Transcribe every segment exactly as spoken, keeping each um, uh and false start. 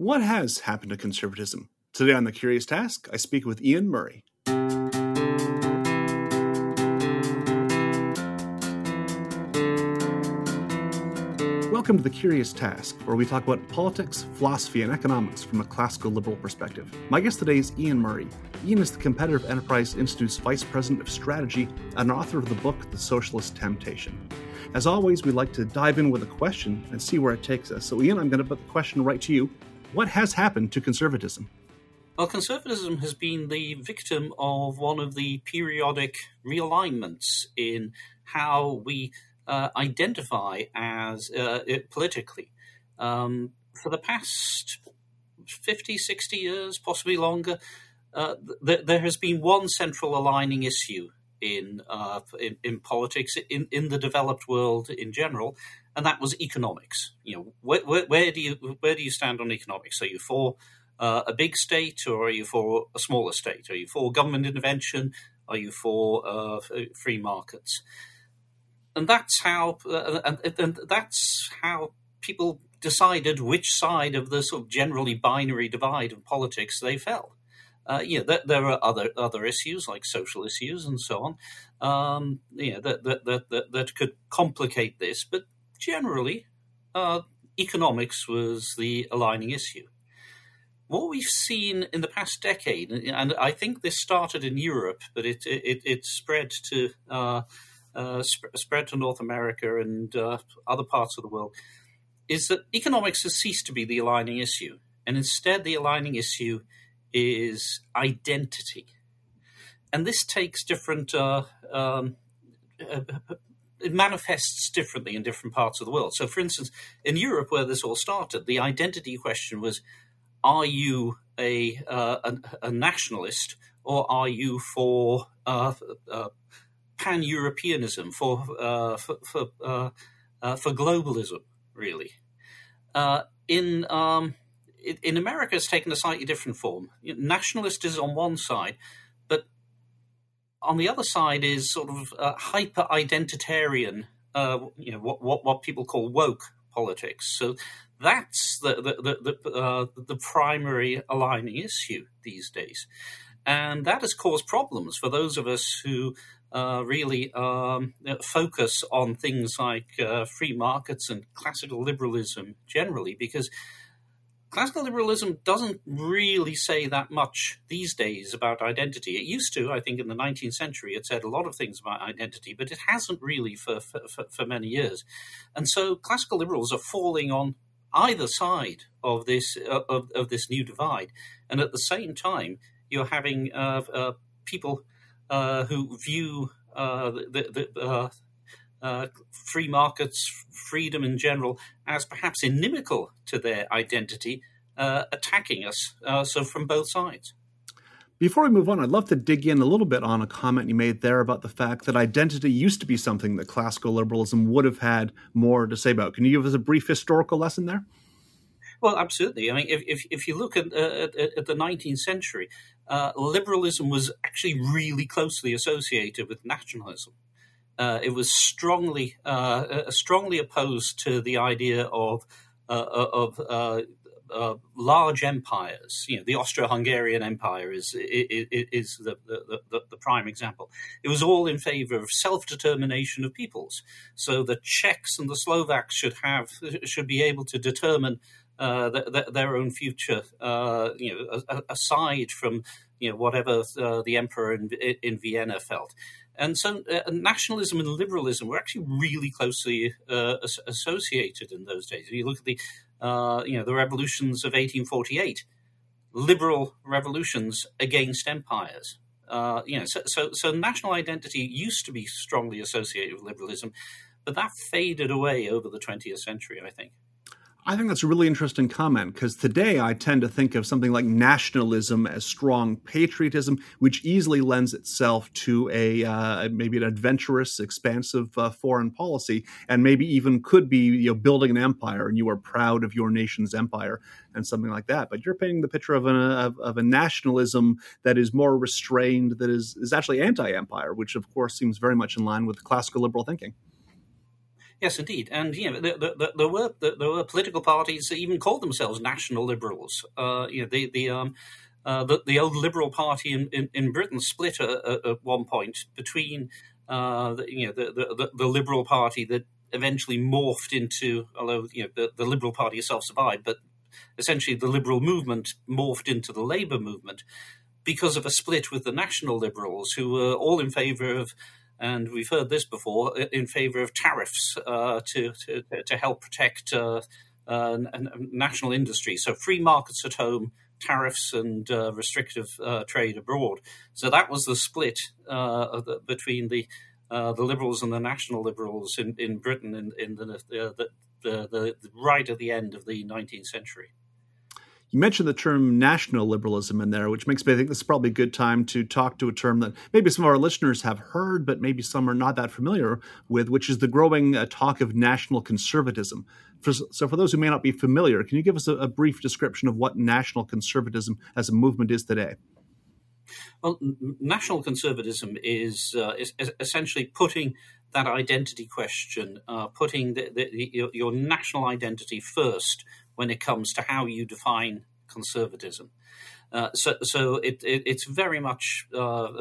What has happened to conservatism? Today on The Curious Task, I speak with Iain Murray. Welcome to The Curious Task, where we talk about politics, philosophy, and economics from a classical liberal perspective. My guest today is Iain Murray. Iain is the Competitive Enterprise Institute's Vice President of Strategy and author of the book, The Socialist Temptation. As always, we like to dive in with a question and see where it takes us. So, Iain, I'm going to put the question right to you. What has happened to conservatism? Well, conservatism has been the victim of one of the periodic realignments in how we uh, identify as uh, it politically. Um, for the past fifty, sixty years, possibly longer, uh, th- there has been one central aligning issue in uh, in, in politics, in, in the developed world in general, and that was economics. You know, where, where, where do you where do you stand on economics? Are you for uh, a big state, or are you for a smaller state? Are you for government intervention? Are you for uh, free markets? And that's how uh, and, and that's how people decided which side of the sort of generally binary divide of politics they fell. Uh, yeah, there, there are other other issues like social issues and so on. Um, yeah, that that, that that that could complicate this, but generally, uh, economics was the aligning issue. What we've seen in the past decade, and I think this started in Europe, but it it, it spread to uh, uh, sp- spread to North America and uh, other parts of the world, is that economics has ceased to be the aligning issue, and instead the aligning issue is identity. And this takes different, uh, um, uh, it manifests differently in different parts of the world. So, for instance, in Europe, where this all started, the identity question was, are you a, uh, a, a nationalist, or are you for uh, uh, pan-Europeanism, for, uh, for, for, uh, uh, for globalism, really? Uh, in... Um, In America, it's taken a slightly different form. Nationalist is on one side, but on the other side is sort of uh, hyper-identitarian, uh, you know, what, what what people call woke politics. So that's the the the, the, uh, the primary aligning issue these days, and that has caused problems for those of us who uh, really um, focus on things like uh, free markets and classical liberalism generally, because classical liberalism doesn't really say that much these days about identity. It used to, I think, in the nineteenth century, it said a lot of things about identity, but it hasn't really for, for, for many years. And so classical liberals are falling on either side of this uh, of, of this new divide. And at the same time, you're having uh, uh, people uh, who view uh, the... the uh, Uh, free markets, freedom in general, as perhaps inimical to their identity, uh, attacking us, uh, so from both sides. Before we move on, I'd love to dig in a little bit on a comment you made there about the fact that identity used to be something that classical liberalism would have had more to say about. Can you give us a brief historical lesson there? Well, absolutely. I mean, if if, if you look at, uh, at at the nineteenth century, uh, liberalism was actually really closely associated with nationalism. Uh, it was strongly, uh, strongly opposed to the idea of uh, of uh, uh, large empires. You know, the Austro-Hungarian Empire is is, is the, the, the, the prime example. It was all in favour of self-determination of peoples. So the Czechs and the Slovaks should have should be able to determine uh, the, the, their own future. Uh, you know, aside from you know whatever uh, the emperor in, in Vienna felt. And so uh, nationalism and liberalism were actually really closely uh, as- associated in those days. If you look at the, uh, you know, the revolutions of eighteen forty-eight, liberal revolutions against empires. Uh, you know, so, so so national identity used to be strongly associated with liberalism, but that faded away over the twentieth century, I think. I think that's a really interesting comment, because today I tend to think of something like nationalism as strong patriotism, which easily lends itself to a uh, maybe an adventurous, expansive uh, foreign policy, and maybe even could be you know, building an empire, and you are proud of your nation's empire and something like that. But you're painting the picture of, an, of, of a nationalism that is more restrained, that is, is actually anti-empire, which of course seems very much in line with classical liberal thinking. Yes, indeed. And you know, there, there, there were there were political parties that even called themselves National Liberals. Uh, you know, the the um, uh, the, the old Liberal Party in, in, in Britain split at, at one point between uh, the, you know the, the the Liberal Party that eventually morphed into, although you know the, the Liberal Party itself survived, but essentially the Liberal movement morphed into the Labour movement because of a split with the National Liberals, who were all in favour of, and we've heard this before, in favour of tariffs uh, to, to to help protect uh, uh, national industry. So free markets at home, tariffs and uh, restrictive uh, trade abroad. So that was the split uh, the, between the uh, the Liberals and the National Liberals in, in Britain in, in the, uh, the, the, the right at the end of the nineteenth century. You mentioned the term national liberalism in there, which makes me think this is probably a good time to talk to a term that maybe some of our listeners have heard, but maybe some are not that familiar with, which is the growing uh, talk of national conservatism. For, so for those who may not be familiar, can you give us a, a brief description of what national conservatism as a movement is today? Well, national conservatism is, uh, is essentially putting that identity question, uh, putting the, the, your, your national identity first when it comes to how you define conservatism. Uh, so so it, it, it's very much uh,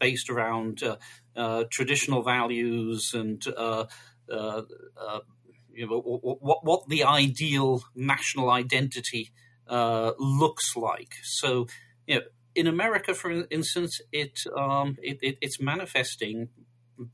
based around uh, uh, traditional values and uh, uh, uh, you know, what, what the ideal national identity uh, looks like. So you know, in America, for instance, it, um, it, it it's manifesting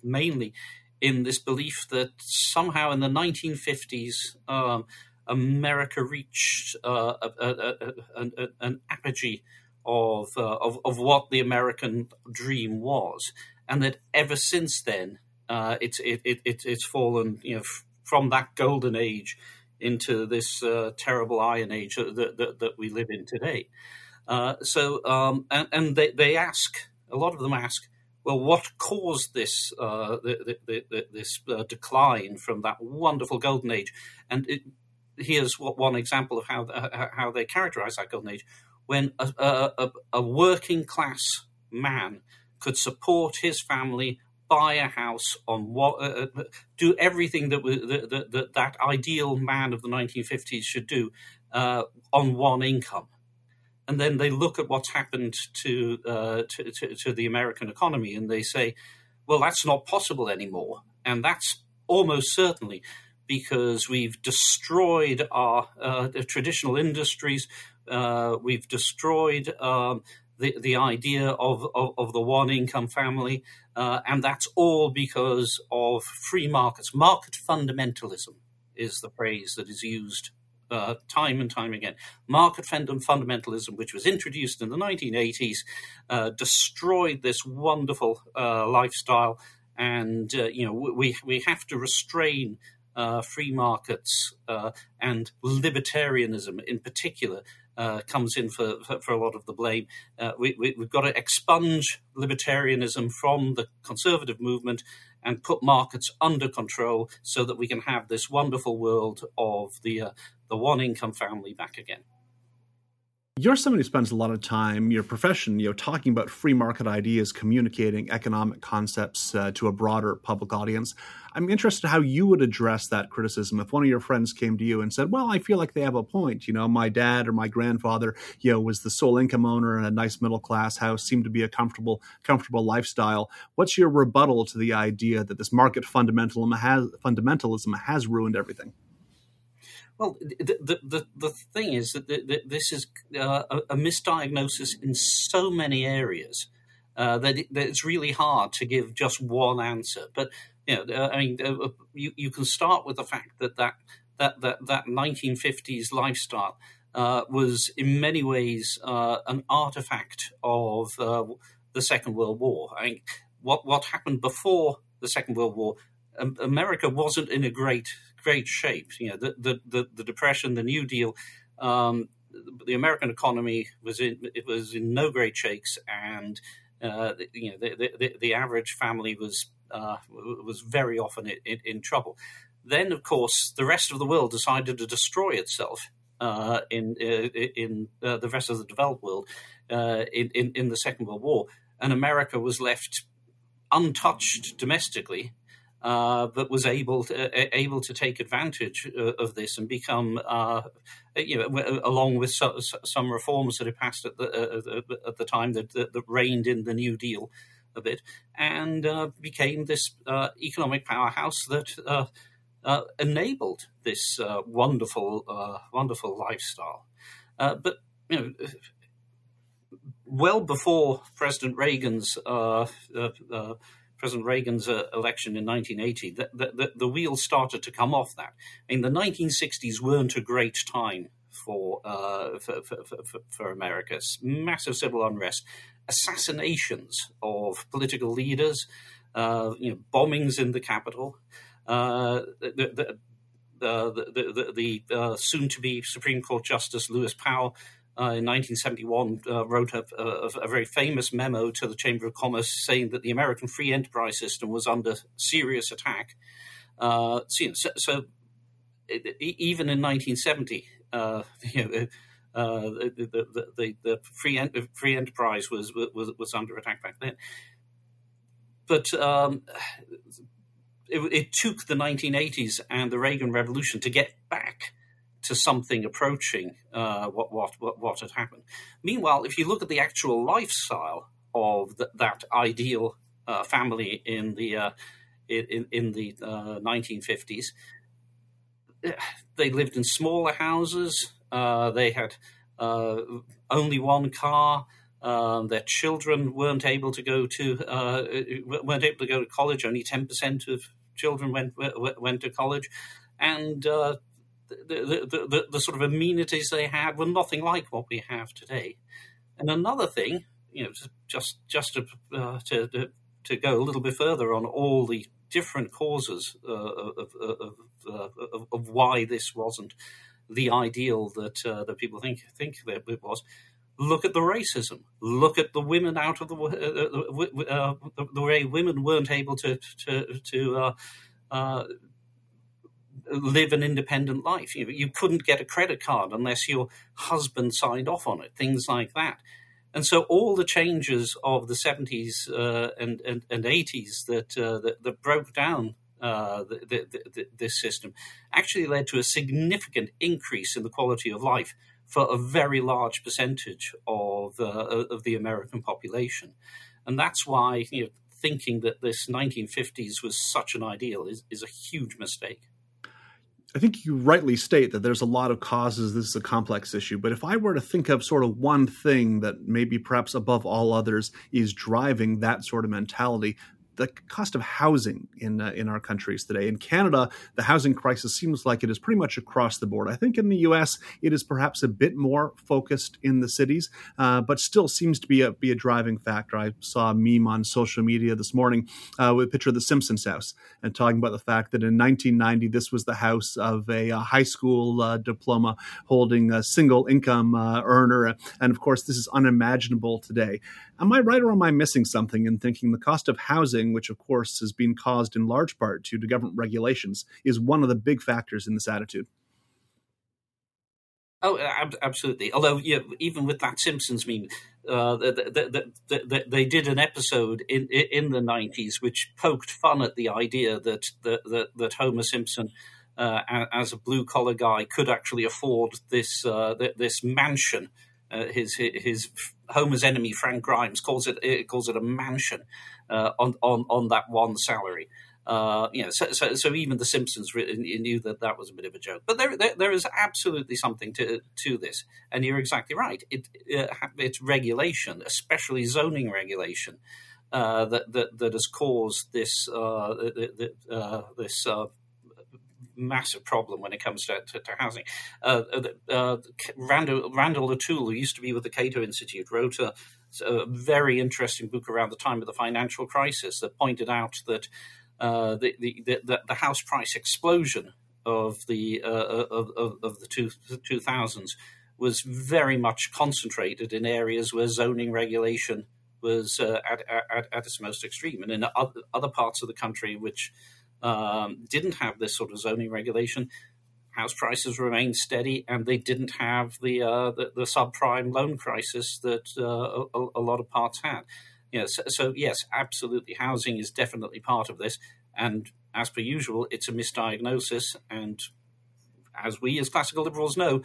mainly in this belief that somehow in the nineteen fifties, um, America reached uh, a, a, a, a, an apogee of, uh, of of what the American dream was, and that ever since then, uh, it's it, it, it's fallen you know f- from that golden age into this uh, terrible iron age that, that that we live in today. Uh, so um, and, and they, they ask, a lot of them ask, well, what caused this uh, the, the, the, this uh, decline from that wonderful golden age? And it, here's what, one example of how uh, how they characterize that golden age: when a, a, a working class man could support his family, buy a house, on what, uh, do everything that, that that that ideal man of the nineteen fifties should do uh, on one income. And then they look at what's happened to, uh, to, to to the American economy, and they say, well, that's not possible anymore, and that's almost certainly because we've destroyed our uh, traditional industries, uh, we've destroyed um, the the idea of, of, of the one-income family, uh, and that's all because of free markets. Market fundamentalism is the phrase that is used uh, time and time again. Market fundamentalism, which was introduced in the nineteen eighties, uh, destroyed this wonderful uh, lifestyle, and uh, you know we we have to restrain Uh, free markets uh, and libertarianism in particular uh, comes in for, for, for a lot of the blame. Uh, we, we, we've got to expunge libertarianism from the conservative movement and put markets under control so that we can have this wonderful world of the, uh, the one-income family back again. You're somebody who spends a lot of time, your profession, you know, talking about free market ideas, communicating economic concepts uh, to a broader public audience. I'm interested how you would address that criticism if one of your friends came to you and said, well, I feel like they have a point. You know, my dad or my grandfather, you know, was the sole income owner in a nice middle class house, seemed to be a comfortable, comfortable lifestyle. What's your rebuttal to the idea that this market fundamentalism has, fundamentalism has ruined everything? Well, the the the thing is that the, the, this is uh, a, a misdiagnosis in so many areas uh, that, it, that it's really hard to give just one answer. But you know, uh, I mean, uh, you you can start with the fact that that that that, that nineteen fifties lifestyle uh, was in many ways uh, an artifact of uh, the Second World War. I mean, what what happened before the Second World War? America wasn't in a great great shape. You know, the the, the, the Depression, the New Deal, um, the American economy was in it was in no great shakes, and uh, you know the, the the average family was uh, was very often in, in trouble. Then, of course, the rest of the world decided to destroy itself uh, in in uh, the rest of the developed world uh, in, in in the Second World War, and America was left untouched domestically. uh, that was able to, uh, able to take advantage uh, of this and become, uh, you know, w- along with so, so, some reforms that had passed at the uh, at the time that, that, that reigned in the New Deal a bit, and uh, became this uh, economic powerhouse that uh, uh, enabled this uh, wonderful, uh, wonderful lifestyle. Uh, but you know, well before President Reagan's uh, uh, uh, President Reagan's uh, election in nineteen eighty, the, the, the wheels started to come off that. I mean, the nineteen sixties weren't a great time for uh, for, for, for, for America. It's massive civil unrest, assassinations of political leaders, uh, you know, bombings in the Capitol. Uh, the the, uh, the, the, the uh, soon-to-be Supreme Court Justice Lewis Powell uh, in nineteen seventy-one uh, wrote a, a, a very famous memo to the Chamber of Commerce saying that the American free enterprise system was under serious attack. Uh, so, you know, so, so it, even in nineteen seventy, uh, you know, it, Uh, the, the, the, the free en- free enterprise was, was was under attack back then, but um, it, it took the nineteen eighties and the Reagan Revolution to get back to something approaching uh, what, what what what had happened. Meanwhile, if you look at the actual lifestyle of the, that ideal uh, family in the uh, in in the uh, nineteen fifties, they lived in smaller houses. Uh, they had uh, only one car. Um, their children weren't able to go to uh, weren't able to go to college. Only ten percent of children went went to college, and uh, the, the, the, the sort of amenities they had were nothing like what we have today. And another thing, you know, just just to uh, to, to go a little bit further on all the different causes uh, of, of, of, of why this wasn't the ideal that uh, that people think think that it was. Look at the racism. Look at the women out of the uh, uh, the, the way women weren't able to to, to uh, uh, live an independent life. You, you couldn't get a credit card unless your husband signed off on it. Things like that. And so all the changes of the seventies uh, and, and and eighties that uh, that, that broke down Uh, the, the, the, this system actually led to a significant increase in the quality of life for a very large percentage of uh, of the American population, and that's why, you know, thinking that this nineteen fifties was such an ideal is, is a huge mistake. I think you rightly state that there's a lot of causes. This is a complex issue, but if I were to think of sort of one thing that maybe perhaps above all others is driving that sort of mentality, the cost of housing in uh, in our countries today. In Canada, the housing crisis seems like it is pretty much across the board. I think in the U S, it is perhaps a bit more focused in the cities, uh, but still seems to be a, be a driving factor. I saw a meme on social media this morning uh, with a picture of the Simpsons house and talking about the fact that in nineteen ninety, this was the house of a, a high school uh, diploma holding a single income uh, earner. And of course, this is unimaginable today. Am I right or am I missing something in thinking the cost of housing, which, of course, has been caused in large part due to government regulations, is one of the big factors in this attitude? Oh, ab- absolutely. Although, you know, even with that Simpsons meme, uh, the, the, the, the, they did an episode in in the nineties which poked fun at the idea that that, that, that Homer Simpson, uh, as a blue-collar guy, could actually afford this uh, this mansion. Uh, his, his his Homer's enemy Frank Grimes calls it, it calls it a mansion uh, on on on that one salary. Uh, you know, so, so so even the Simpsons re- knew that that was a bit of a joke. But there there, there is absolutely something to to this, and you're exactly right. It, it it's regulation, especially zoning regulation, uh, that, that that has caused this uh, the, the, uh, this. Uh, massive problem when it comes to, to, to housing. Uh, uh, Randall, Randall O'Toole, who used to be with the Cato Institute, wrote a, a very interesting book around the time of the financial crisis that pointed out that uh, the, the, the, the house price explosion of the uh, of, of, of the two, two thousands was very much concentrated in areas where zoning regulation was uh, at, at, at its most extreme, and in other, other parts of the country which Um, didn't have this sort of zoning regulation, house prices remained steady, and they didn't have the uh, the, the subprime loan crisis that uh, a, a lot of parts had. You know, so, so yes, absolutely, housing is definitely part of this, and as per usual, it's a misdiagnosis. And as we as classical liberals know,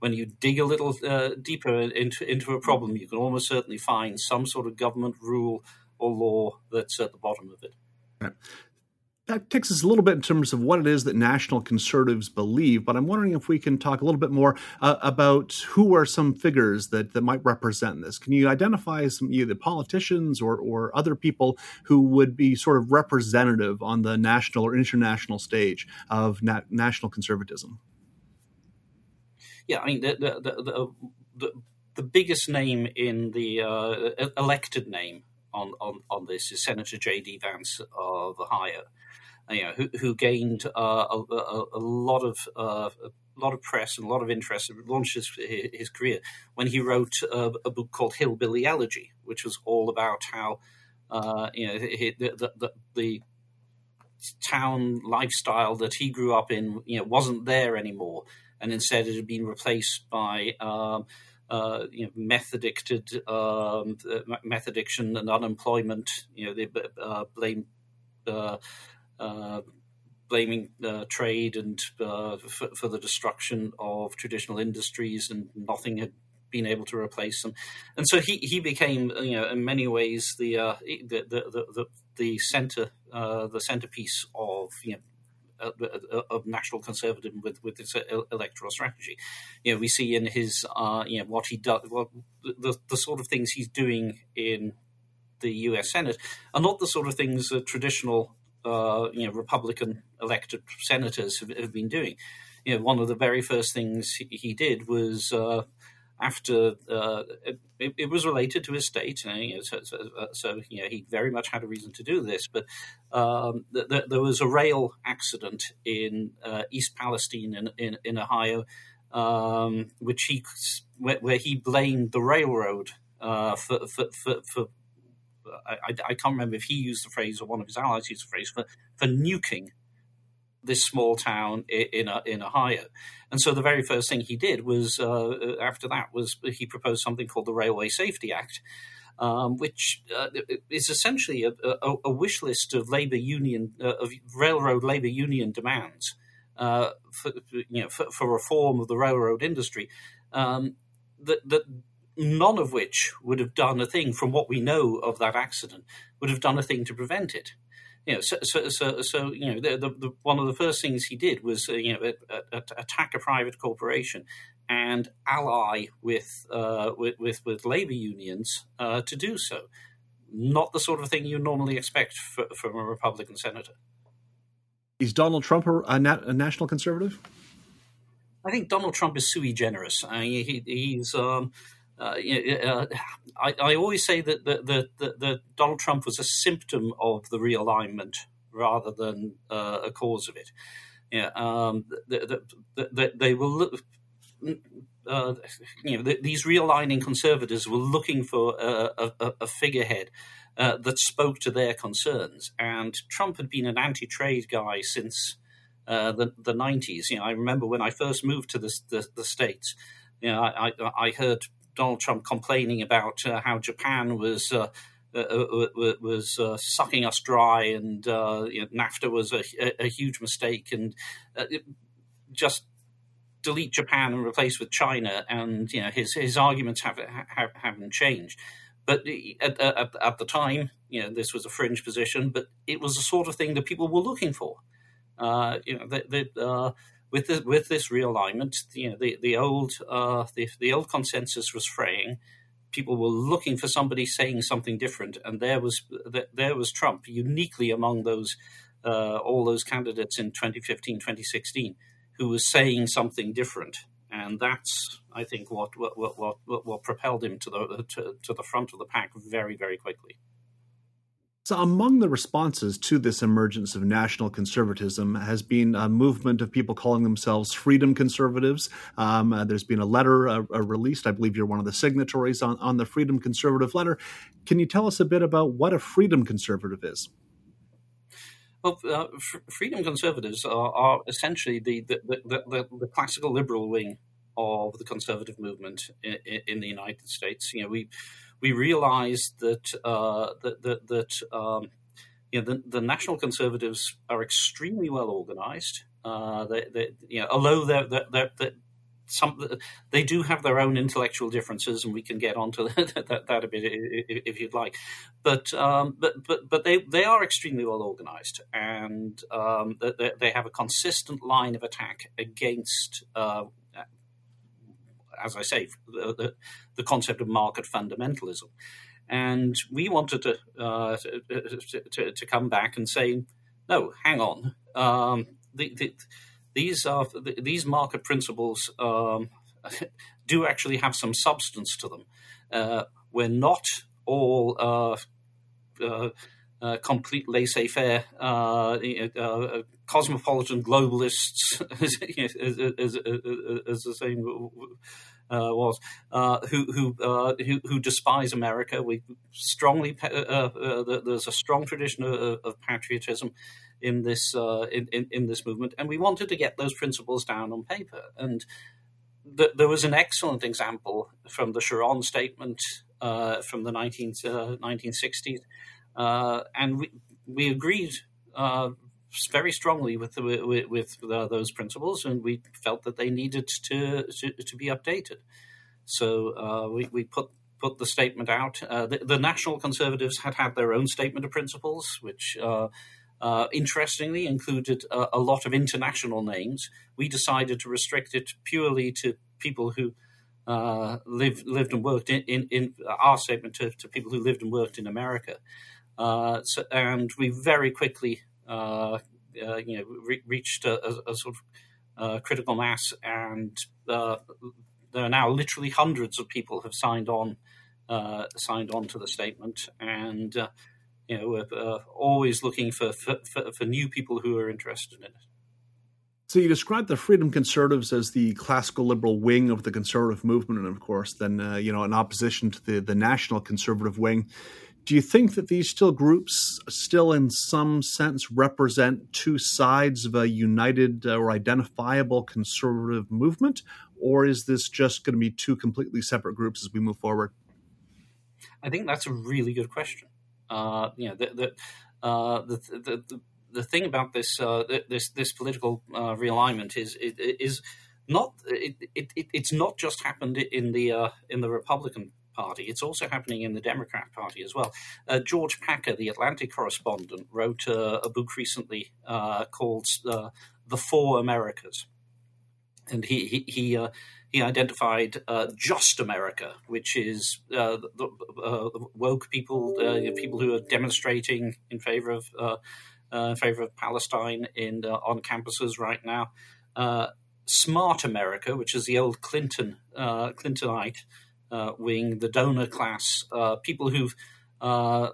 when you dig a little uh, deeper into, into a problem, you can almost certainly find some sort of government rule or law that's at the bottom of it. Right. That takes us a little bit in terms of what it is that national conservatives believe, but I'm wondering if we can talk a little bit more uh, about who are some figures that, that might represent this. Can you identify some either politicians or, or other people who would be sort of representative on the national or international stage of nat- national conservatism? Yeah, I mean, the the the, the, the biggest name in the uh, elected name on, on, on this is Senator J D. Vance of Ohio, you know, who who gained uh, a, a, a lot of uh, a lot of press and a lot of interest. It launched his, his career when he wrote a, a book called Hillbilly Elegy, which was all about how uh, you know the the, the, the town lifestyle that he grew up in, you know, wasn't there anymore. And instead, it had been replaced by um, uh, you know, meth addicted, um, meth addiction and unemployment. You know, they uh, blame uh, uh, blaming uh, trade and uh, for, for the destruction of traditional industries, and nothing had been able to replace them. And so he, he became, you know, in many ways the uh, the, the the the center uh, the centerpiece of, you know, of national conservatism with with its electoral strategy. You know, we see in his uh, you know what he does, what the the sort of things he's doing in the U S Senate are not the sort of things that traditional uh, you know Republican elected senators have, have been doing. You know, one of the very first things he, he did was uh, after uh, it, it was related to his state, you know, so, so, so you know, he very much had a reason to do this. But um, th- th- there was a rail accident in uh, East Palestine in in, in Ohio, um, which he where, where he blamed the railroad uh, for for for. for I, I can't remember if he used the phrase or one of his allies used the phrase for for nuking this small town in in Ohio. And so the very first thing he did was, uh, after that, was he proposed something called the Railway Safety Act, um, which uh, is essentially a, a, a wish list of labor union, uh, of railroad labor union demands uh, for, you know, for, for reform of the railroad industry, um, that, that none of which would have done a thing, from what we know of that accident, would have done a thing to prevent it. You know, so, so, so, so you know, the, the, the, one of the first things he did was, uh, you know, a, a, a attack a private corporation and ally with uh, with, with, with labour unions uh, to do so. Not the sort of thing you normally expect for, from a Republican senator. Is Donald Trump a, nat- a national conservative? I think Donald Trump is sui generis. I mean, he, he's. Um, Uh, uh, I, I always say that the, the, the Donald Trump was a symptom of the realignment rather than uh, a cause of it. Yeah, um, the, the, the, they were look, uh, you know, the, these realigning conservatives were looking for a, a, a figurehead uh, that spoke to their concerns, and Trump had been an anti-trade guy since uh, the, the nineties. You know, I remember when I first moved to the the, the States. You know, I, I, I heard Donald Trump complaining about uh, how Japan was uh, uh, was uh, sucking us dry, and uh, you know, NAFTA was a, a, a huge mistake, and uh, just delete Japan and replace with China. And you know, his his arguments have, have haven't changed. But at, at, at the time, you know, this was a fringe position, but it was the sort of thing that people were looking for. Uh, you know, that. that uh, With the, with this realignment, you know, the the old uh, the the old consensus was fraying. People were looking for somebody saying something different, and there was there was Trump, uniquely among those uh, all those candidates in twenty fifteen, twenty sixteen, who was saying something different, and that's, I think, what what what what, what propelled him to the to, to the front of the pack very, very quickly. So among the responses to this emergence of national conservatism has been a movement of people calling themselves freedom conservatives. Um, uh, there's been a letter uh, uh, released. I believe you're one of the signatories on, on the freedom conservative letter. Can you tell us a bit about what a freedom conservative is? Well, uh, fr- freedom conservatives are, are essentially the the, the, the the classical liberal wing of the conservative movement in, in the United States. You know, we. We realized that uh, that that, that um, you know, the, the National Conservatives are extremely well organised. Uh, they, they, you know, although they're, they're, they're, they're some, they do have their own intellectual differences, and we can get onto that, that, that a bit if, if you'd like. But um, but but but they, they are extremely well organised, and um, they, they have a consistent line of attack against, uh, as I say, the, the, the concept of market fundamentalism. And we wanted to, uh, to, to to come back and say, no, hang on. Um, the, the, these are the, these market principles um, do actually have some substance to them. Uh, we're not all uh, uh, uh, complete laissez-faire uh, uh, cosmopolitan globalists, as, as, as, as the saying Uh, was uh, who who, uh, who who despise America. We strongly uh, uh, there's a strong tradition of, of patriotism in this uh, in, in in this movement, and we wanted to get those principles down on paper. And th- there was an excellent example from the Sharon statement uh, from the nineteen sixties, uh, and we we agreed Uh, very strongly with the, with, with the, those principles, and we felt that they needed to to, to be updated. So uh, we, we put put the statement out. Uh, the, the National Conservatives had had their own statement of principles, which uh, uh, interestingly included a, a lot of international names. We decided to restrict it purely to people who uh, lived lived and worked in, in, in our statement to, to people who lived and worked in America. Uh, so, and we very quickly Uh, uh, you know, re- reached a, a, a sort of uh, critical mass, and uh, there are now literally hundreds of people have signed on, uh, signed on to the statement, and uh, you know, we're uh, always looking for, for, for, for new people who are interested in it. So you described the Freedom Conservatives as the classical liberal wing of the conservative movement, and of course, then uh, you know, in opposition to the, the national conservative wing. Do you think that these still groups still in some sense represent two sides of a united or identifiable conservative movement, or is this just going to be two completely separate groups as we move forward? I think that's a really good question. Uh, you know, the the, uh, the the the the thing about this uh, this this political uh, realignment is it, it is not it, it it's not just happened in the uh, in the Republican Party. It's also happening in the Democrat Party as well. Uh, George Packer, the Atlantic correspondent, wrote uh, a book recently uh, called uh, "The Four Americas," and he he he, uh, he identified uh, just America, which is uh, the, uh, the woke people, uh, people who are demonstrating in favor of uh, uh, in favor of Palestine in uh, on campuses right now. Uh, Smart America, which is the old Clinton uh, Clintonite Uh, wing, the donor class, uh, people who've uh,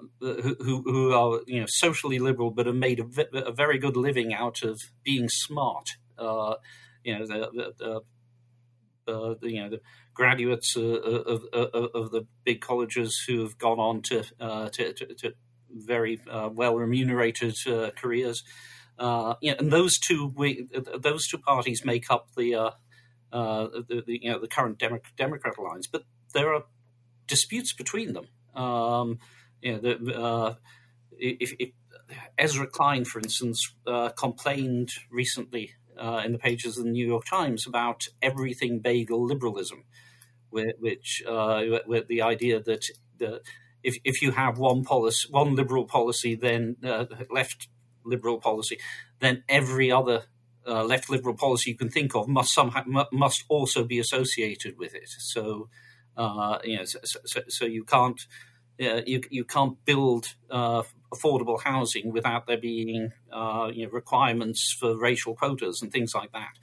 who who are you know socially liberal but have made a, v- a very good living out of being smart. Uh, you know the, the, uh, the you know the graduates uh, of, of of the big colleges who have gone on to uh, to, to, to very uh, well remunerated uh, careers. Uh, you know, and those two we, those two parties make up the uh, uh, the, the you know the current Demo- Democrat alliance, but there are disputes between them. Um, you know, the, uh, if, if Ezra Klein, for instance, uh, complained recently uh, in the pages of the New York Times about everything bagel liberalism, which uh, with the idea that the, if if you have one policy, one liberal policy, then uh, left liberal policy, then every other uh, left liberal policy you can think of must somehow must also be associated with it. So. Uh, you know, so, so, so you can't uh, you you can't build uh, affordable housing without there being uh, you know, requirements for racial quotas and things like that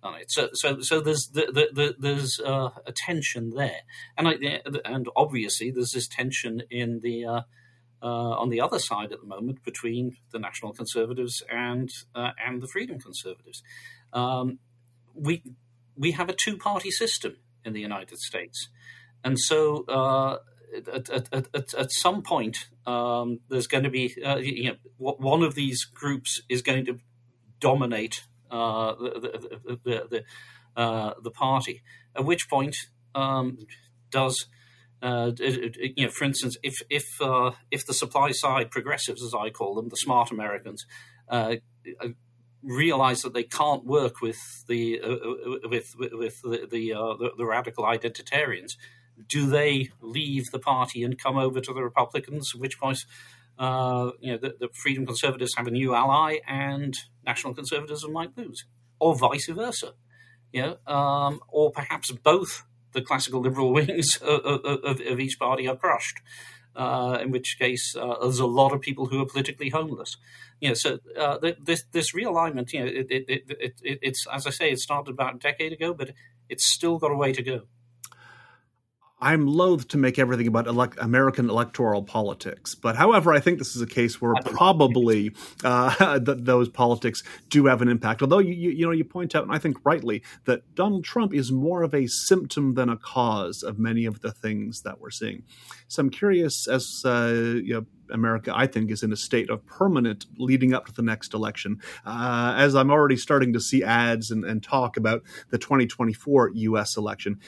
on it. So so so there's the, the, the, there's uh, a tension there, and I, and obviously there's this tension in the uh, uh, on the other side at the moment between the National Conservatives and uh, and the Freedom Conservatives. Um, we we have a two party system in the United States. And so, uh, at, at, at, at some point, um, there's going to be uh, you know, one of these groups is going to dominate uh, the the the, the, uh, the party. At which point, um, does Uh, it, it, you know, for instance, if if uh, if the supply side progressives, as I call them, the smart Americans, uh, realize that they can't work with the uh, with with the the, uh, the the radical identitarians, do they leave the party and come over to the Republicans? At which point, uh, you know, the, the Freedom Conservatives have a new ally, and National Conservatism might lose, or vice versa. You know, um, or perhaps both. The classical liberal wings of, of, of each party are crushed, uh, in which case uh, there's a lot of people who are politically homeless. You know, so uh, this this realignment, you know, it, it, it, it, it's as I say, it started about a decade ago, but it's still got a way to go. I'm loath to make everything about elect- American electoral politics, but however, I think this is a case where probably uh, th- those politics do have an impact. Although you, you know you point out, and I think rightly, that Donald Trump is more of a symptom than a cause of many of the things that we're seeing. So I'm curious, as uh, you know, America, I think, is in a state of permanent leading up to the next election. Uh, as I'm already starting to see ads and, and talk about the twenty twenty-four U S election.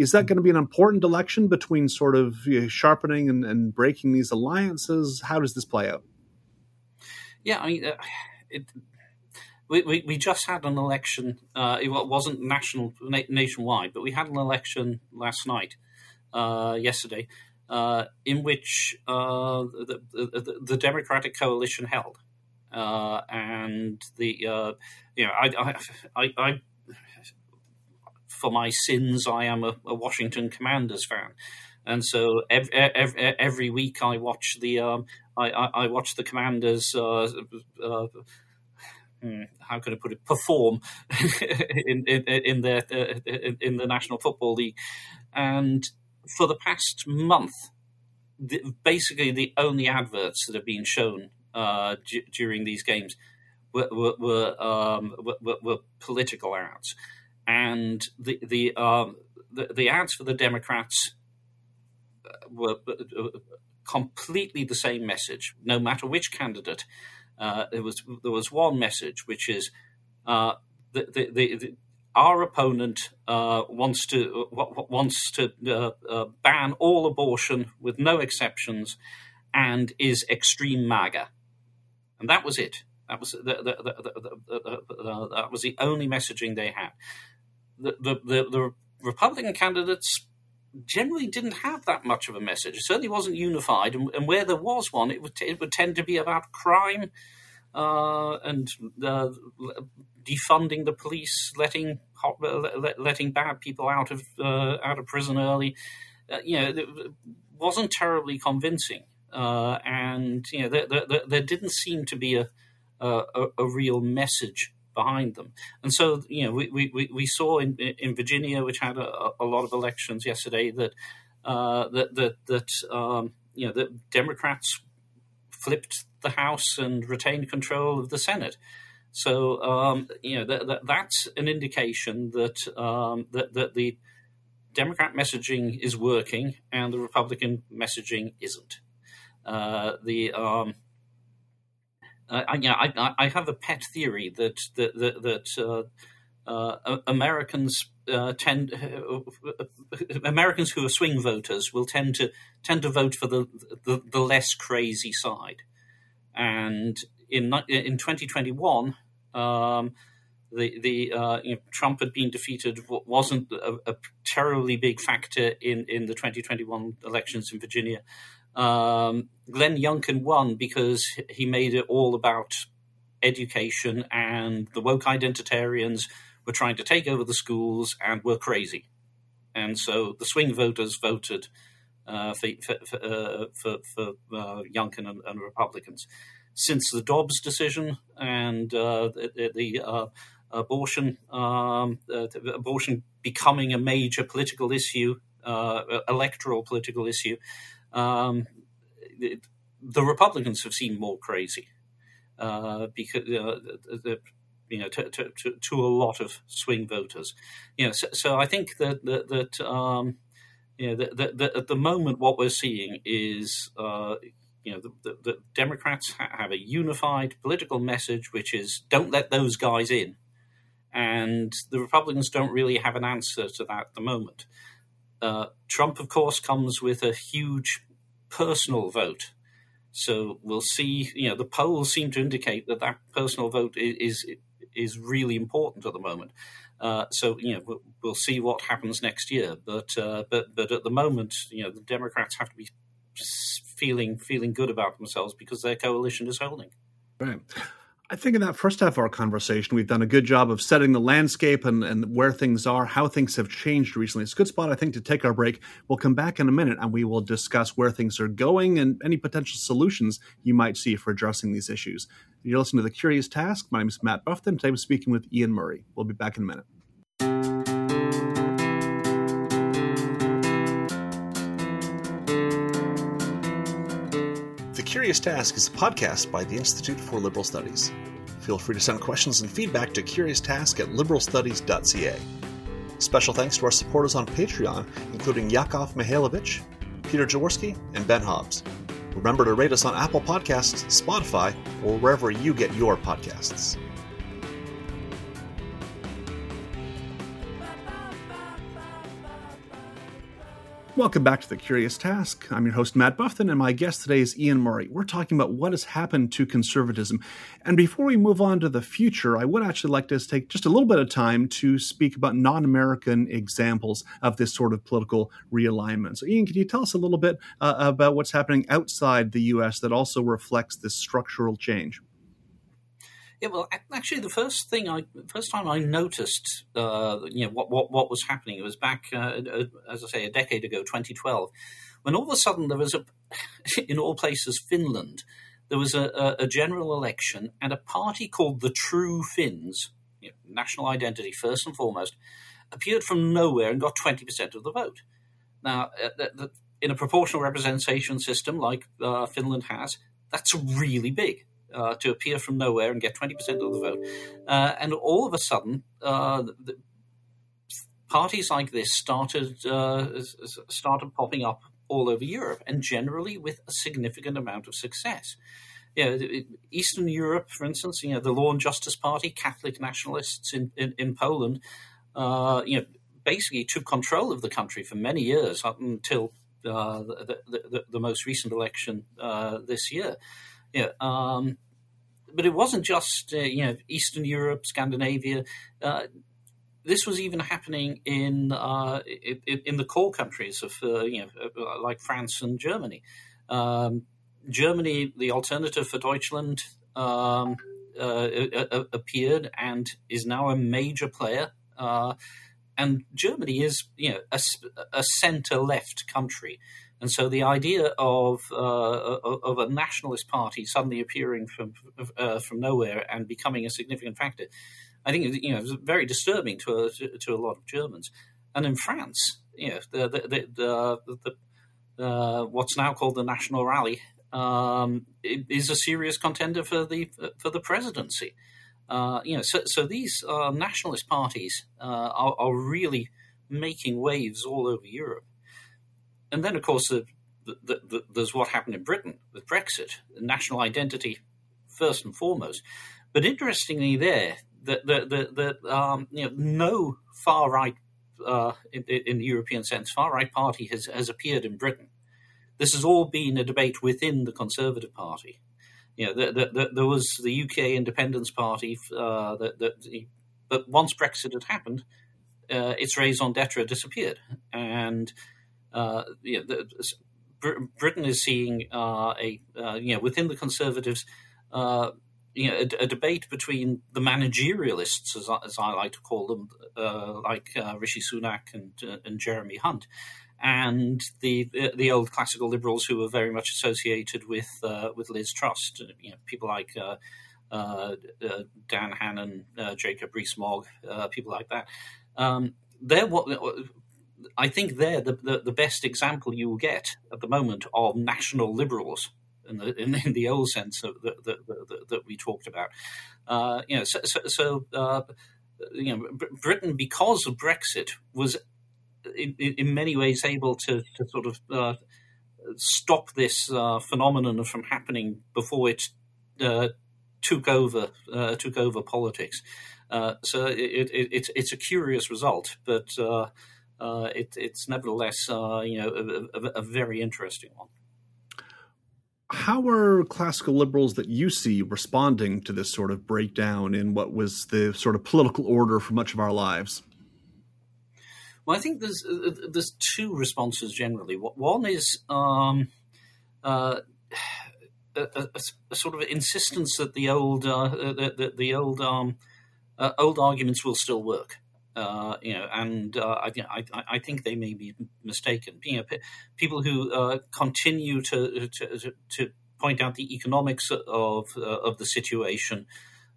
Is that going to be an important election between sort of you know, sharpening and, and breaking these alliances? How does this play out? Yeah, I mean, uh, it, we, we we just had an election. Uh, it wasn't national na- nationwide, but we had an election last night, uh, yesterday, uh, in which uh, the, the, the Democratic coalition held, uh, and the uh, you know I I. I, I for my sins, I am a, a Washington Commanders fan, and so ev- ev- every week I watch the um, I, I, I watch the Commanders. Uh, uh, how can I put it? Perform in, in in their uh, in, in the National Football League, and for the past month, the, basically the only adverts that have been shown uh, d- during these games were were were, um, were, were political ads. And the the, um, the the ads for the Democrats were completely the same message, no matter which candidate. Uh, there was there was one message, which is uh, the, the, the, the our opponent uh, wants to wants to uh, uh, ban all abortion with no exceptions, and is extreme MAGA, and that was it. That was the, the, the, the, the, the, that was the only messaging they had. The, the, the, the Republican candidates generally didn't have that much of a message. It certainly wasn't unified, and, and where there was one, it would t- it would tend to be about crime uh, and uh, defunding the police, letting hot, let, letting bad people out of uh, out of prison early. Uh, you know, it wasn't terribly convincing, uh, and you know, there, there, there didn't seem to be a Uh, a, a real message behind them. And so, you know, we, we, we saw in, in Virginia, which had a, a lot of elections yesterday, that uh, that that, that um, you know, the Democrats flipped the House and retained control of the Senate. So, um, you know, that, that, that's an indication that, um, that that the Democrat messaging is working and the Republican messaging isn't. Uh, the um, Uh, I, you know, I, I have a pet theory that that that, that uh, uh, Americans uh, tend uh, Americans who are swing voters will tend to tend to vote for the the, the less crazy side, and in in twenty twenty-one, um, the the uh, you know, Trump had been defeated wasn't a, a terribly big factor in, in the twenty twenty-one elections in Virginia. Um, Glenn Youngkin won because he made it all about education, and the woke identitarians were trying to take over the schools and were crazy, and so the swing voters voted uh, for for, for, uh, for, for uh, Youngkin and, and Republicans. Since the Dobbs decision and uh, the, the uh, abortion um, uh, abortion becoming a major political issue, uh, electoral political issue. Um, the, the Republicans have seemed more crazy uh, because uh, the, you know to, to, to, to a lot of swing voters. You know, so, so I think that that, that um, you know that, that, that at the moment what we're seeing is uh, you know the, the, the Democrats ha- have a unified political message, which is don't let those guys in, and the Republicans don't really have an answer to that at the moment. Uh, Trump, of course, comes with a huge personal vote. So we'll see, you know, the polls seem to indicate that that personal vote is is really important at the moment. Uh, so, you know, we'll see what happens next year. But uh, but but at the moment, you know, the Democrats have to be feeling feeling good about themselves because their coalition is holding. Right. I think in that first half of our conversation, we've done a good job of setting the landscape and, and where things are, how things have changed recently. It's a good spot, I think, to take our break. We'll come back in a minute and we will discuss where things are going and any potential solutions you might see for addressing these issues. You're listening to The Curious Task. My name is Matt Bufton. Today I'm speaking with Iain Murray. We'll be back in a minute. The Curious Task is a podcast by the Institute for Liberal Studies. Feel free to send questions and feedback to curiousTask at liberalstudies.ca. Special thanks to our supporters on Patreon, including Yakov Mihailovich, Peter Jaworski, and Ben Hobbs. Remember to rate us on Apple Podcasts, Spotify, or wherever you get your podcasts. Welcome back to The Curious Task. I'm your host, Matt Bufton, and my guest today is Iain Murray. We're talking about what has happened to conservatism. And before we move on to the future, I would actually like to take just a little bit of time to speak about non-American examples of this sort of political realignment. So, Iain, can you tell us a little bit uh, about what's happening outside the U S that also reflects this structural change? Yeah, well, actually, the first thing I, first time I noticed, uh, you know, what, what, what was happening, it was back, uh, as I say, a decade ago, twenty twelve, when all of a sudden there was a, in all places, Finland, there was a, a general election and a party called the True Finns, you know, national identity first and foremost, appeared from nowhere and got twenty percent of the vote. Now, in a proportional representation system like uh, Finland has, that's really big. Uh, to appear from nowhere and get twenty percent of the vote. Uh, and all of a sudden, uh, the parties like this started uh, started popping up all over Europe, and generally with a significant amount of success. You know, Eastern Europe, for instance, you know, the Law and Justice Party, Catholic nationalists in, in, in Poland, uh, you know, basically took control of the country for many years up until uh, the, the, the most recent election uh, this year. Yeah, um, but it wasn't just uh, you know Eastern Europe, Scandinavia. Uh, this was even happening in uh, in, in the core countries of uh, you know like France and Germany. Um, Germany, the Alternative for Deutschland um, uh, appeared and is now a major player. Uh, and Germany is you know a, a centre-left country. And so the idea of uh, of a nationalist party suddenly appearing from uh, from nowhere and becoming a significant factor, I think you know was very disturbing to a, to a lot of Germans. And in France, you know, the the the, the uh, what's now called the National Rally um, is a serious contender for the for the presidency. Uh, you know, so so these uh, nationalist parties uh, are, are really making waves all over Europe. And then, of course, the, the, the, there's what happened in Britain with Brexit, national identity first and foremost. But interestingly, there, that the, the, the, um, you know, no far right, uh, in, in the European sense, far right party has, has appeared in Britain. This has all been a debate within the Conservative Party. You know, the, the, the, there was the U K Independence Party, uh, that, that, but once Brexit had happened, uh, its raison d'être disappeared, and Uh, you know, the, Br- Britain is seeing uh, a uh, you know within the Conservatives uh, you know a, a debate between the managerialists, as I, as I like to call them, uh, like uh, Rishi Sunak and uh, and Jeremy Hunt, and the the old classical liberals who were very much associated with uh, with Liz Truss, you know, people like uh, uh, uh, Dan Hannan, uh, Jacob Rees-Mogg, uh, people like that. Um, they're what. I think they're the, the, the best example you will get at the moment of national liberals in the in, in the old sense of the, the, the, the, that we talked about. Uh, you know, so, so, so uh, you know, Britain, because of Brexit, was in, in many ways able to, to sort of uh, stop this uh, phenomenon from happening before it uh, took over uh, took over politics. Uh, so it, it, it's it's a curious result, but. Uh, uh, it, it's nevertheless, uh, you know, a, a, a very interesting one. How are classical liberals that you see responding to this sort of breakdown in what was the sort of political order for much of our lives? Well, I think there's there's two responses generally. One is um, uh, a, a, a sort of insistence that the old uh, the, the, the old um, uh, old arguments will still work, uh, you know, and uh, I, I, I think they may be mistaken. You know, p- people who uh, continue to, to to point out the economics of uh, of the situation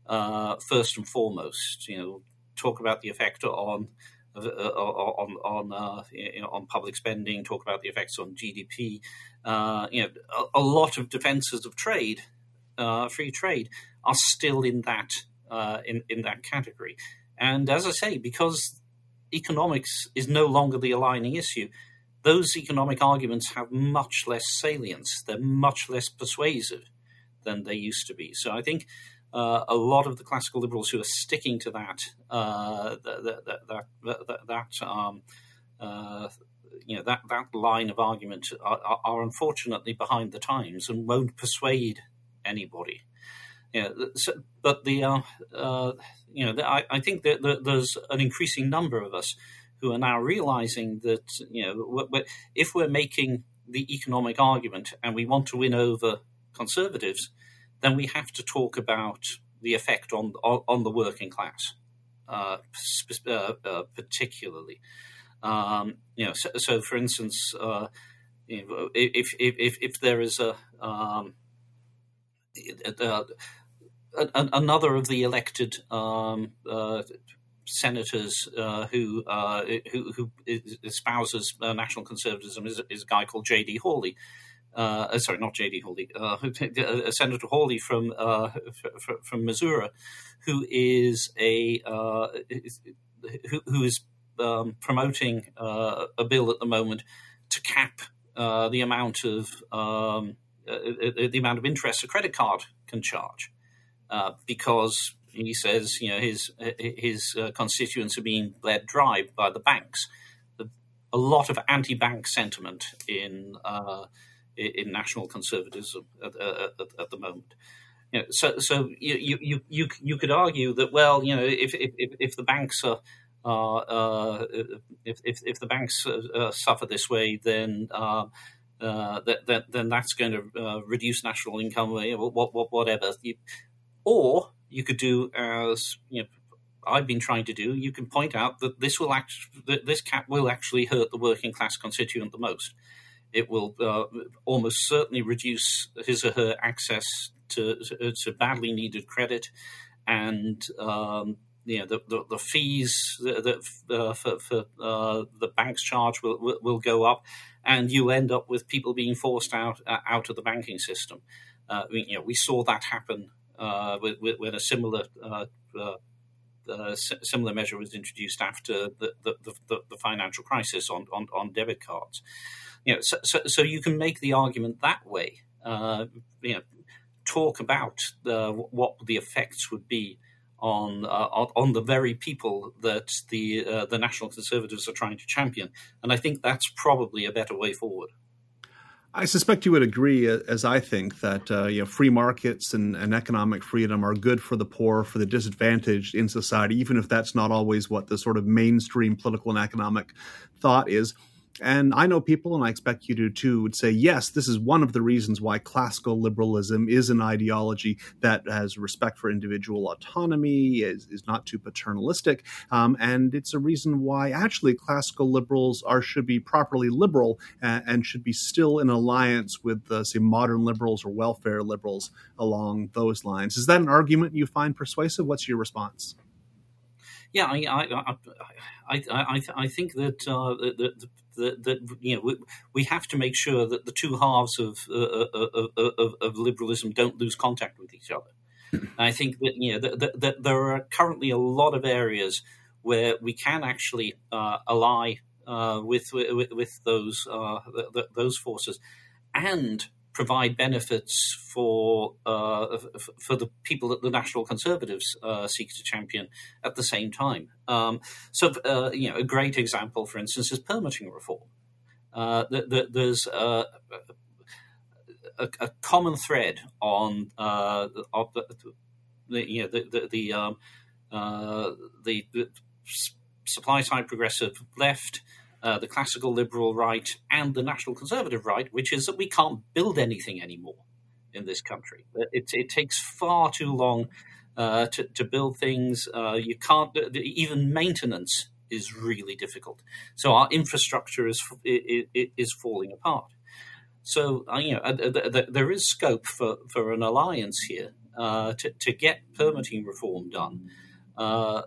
uh, first and foremost, you know, talk about the effect on. Of, uh, on on uh, you know, on public spending, talk about the effects on G D P. Uh, you know, a, a lot of defences of trade, uh, free trade, are still in that uh, in in that category. And as I say, because economics is no longer the aligning issue, those economic arguments have much less salience. They're much less persuasive than they used to be. So I think. Uh, a lot of the classical liberals who are sticking to that uh, that that that, that um, uh, you know that, that line of argument are, are unfortunately behind the times and won't persuade anybody. You know, so, but the uh, uh, you know the, I, I think that the, there's an increasing number of us who are now realizing that you know we're, we're, if we're making the economic argument and we want to win over conservatives. Then we have to talk about the effect on on, on the working class, uh, sp- uh, uh, particularly. Um, you know, so, so for instance, uh, you know, if, if if if there is a um, uh, another of the elected um, uh, senators uh, who, uh, who who espouses uh, national conservatism is, is a guy called J D. Hawley. Uh, sorry, not J D. Hawley, uh, Senator Hawley from uh, from, from Missouri, who is a uh, who, who is um, promoting uh, a bill at the moment to cap uh, the amount of um, uh, the amount of interest a credit card can charge, uh, because he says you know his his uh, constituents are being bled dry by the banks. A lot of anti-bank sentiment in. Uh, in national conservatism at, at, at the moment. You know, so so you, you you you could argue that, well, you know, if if, if the banks are, are uh, if, if if the banks uh, suffer this way, then uh, uh, that, that, then that's going to uh, reduce national income, what what whatever. Or you could do as you know I've been trying to do. You can point out that this will act that this cap will actually hurt the working class constituent the most. It will uh, almost certainly reduce his or her access to, to, to badly needed credit, and um, you know the, the, the fees that uh, for, for uh, the bank's charge will will go up, and you end up with people being forced out uh, out of the banking system. Uh, we, you know, we saw that happen uh, when, when a similar uh, uh, uh, similar measure was introduced after the the, the, the financial crisis on, on, on debit cards. You know, so, so, so you can make the argument that way. Uh, you know, talk about the, what the effects would be on uh, on the very people that the uh, the National Conservatives are trying to champion, and I think that's probably a better way forward. I suspect you would agree, as I think, that uh, you know, free markets and, and economic freedom are good for the poor, for the disadvantaged in society, even if that's not always what the sort of mainstream political and economic thought is. And I know people, and I expect you do too, would say, yes, this is one of the reasons why classical liberalism is an ideology that has respect for individual autonomy, is, is not too paternalistic, um, and it's a reason why actually classical liberals are should be properly liberal and, and should be still in alliance with, uh, say, modern liberals or welfare liberals along those lines. Is that an argument you find persuasive? What's your response? Yeah, I I I, I, I think that uh, that that you know we, we have to make sure that the two halves of uh, of, of, of liberalism don't lose contact with each other. I think that you know that, that, that there are currently a lot of areas where we can actually uh, ally uh, with, with with those uh, the, the, those forces and provide benefits for uh, for the people that the National Conservatives uh, seek to champion at the same time. Um, so, uh, you know, a great example, for instance, is permitting reform. Uh, th- th- there's uh, a, a common thread on uh, of the, the, you know, the the the, um, uh, the, the supply-side progressive left, Uh, the classical liberal right and the national conservative right, which is that we can't build anything anymore in this country. It, it takes far too long uh, to, to build things. Uh, you can't even maintenance is really difficult. So our infrastructure is it, it, is falling apart. So uh, you know uh, th- th- there is scope for, for an alliance here uh, to to get permitting reform done. Uh,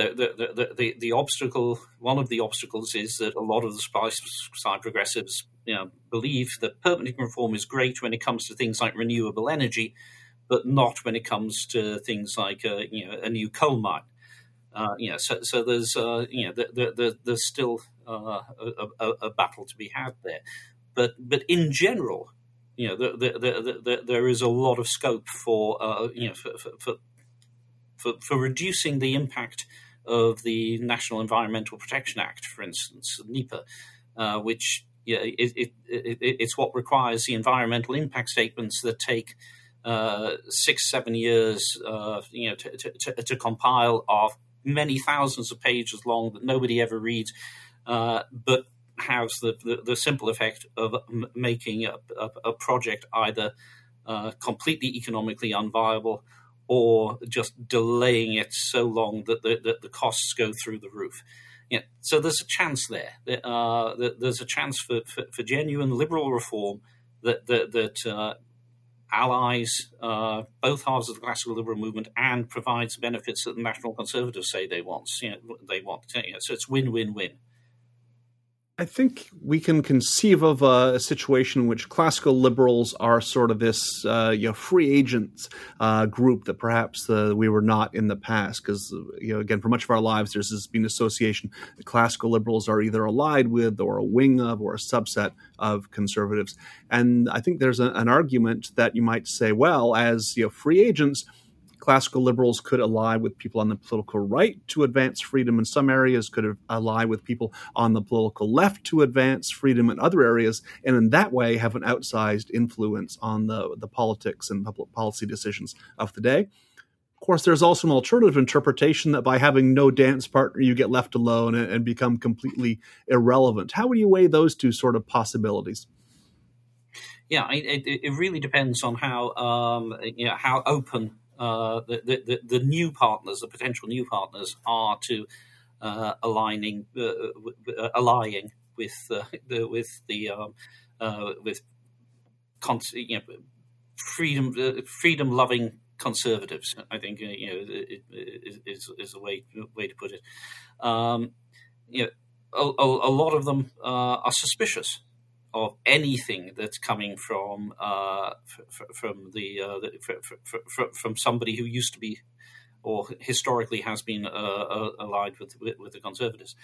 The the, the the the obstacle, one of the obstacles is that a lot of the supply-side progressives, you know, believe that permitting reform is great when it comes to things like renewable energy, but not when it comes to things like uh, you know a new coal mine. Uh, you know, so so there's uh, you know the, the, the, there's still uh, a, a, a battle to be had there, but but in general, you know, the, the, the, the, there is a lot of scope for uh, you know for for for, for reducing the impact of the National Environmental Protection Act, for instance, NEPA, uh, which yeah, it, it, it, it's what requires the environmental impact statements that take uh, six, seven years, uh, you know, to, to, to compile, are many thousands of pages long that nobody ever reads, uh, but has the, the, the simple effect of making a, a, a project either uh, completely economically unviable or just delaying it so long that the, that the costs go through the roof. Yeah, so there's a chance there. Uh, there's a chance for, for, for genuine liberal reform that that, that uh, allies uh, both halves of the classical liberal movement and provides benefits that the national conservatives say they want. You know, they want. You know, so it's win-win-win. I think we can conceive of a situation in which classical liberals are sort of this uh, you know, free agents uh, group that perhaps uh, we were not in the past because, you know, again, for much of our lives, there's this been association that classical liberals are either allied with or a wing of or a subset of conservatives. And I think there's a, an argument that you might say, well, as you know, free agents, classical liberals could ally with people on the political right to advance freedom in some areas, could ally with people on the political left to advance freedom in other areas, and in that way have an outsized influence on the, the politics and public policy decisions of the day. Of course, there's also an alternative interpretation that by having no dance partner, you get left alone and, and become completely irrelevant. How would you weigh those two sort of possibilities? Yeah, it, it really depends on how um, you know, how open Uh, the, the the new partners, the potential new partners, are to uh, aligning, uh, uh, allying with uh, the, with the um, uh, with con- you know, freedom uh, freedom loving conservatives. I think uh, you know it, it, it is is a way way to put it. Um, you know, a, a lot of them uh, are suspicious of anything that's coming from uh, f- f- from the, uh, the f- f- from somebody who used to be or historically has been uh, uh, allied with, with with the Conservatives.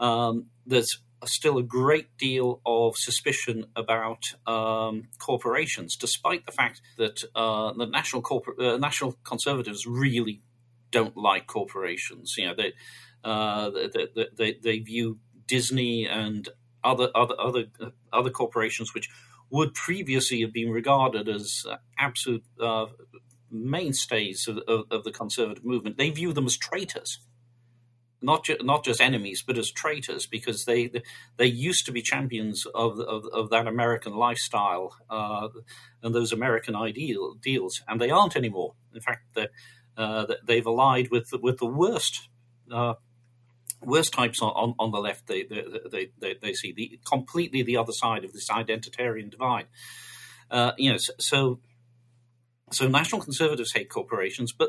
Um, there's still a great deal of suspicion about um, corporations, despite the fact that uh, the national corpor- uh, national Conservatives really don't like corporations. You know, they uh, they, they they view Disney and Other other other uh, other corporations, which would previously have been regarded as uh, absolute uh, mainstays of, of, of the conservative movement, they view them as traitors, not ju- not just enemies, but as traitors, because they they used to be champions of of, of that American lifestyle uh, and those American ideal deals, and they aren't anymore. In fact, uh, they've allied with with the worst. Uh, Worst types on, on, on the left, they they, they, they, they see the, completely the other side of this identitarian divide. Uh, you know, so so national conservatives hate corporations, but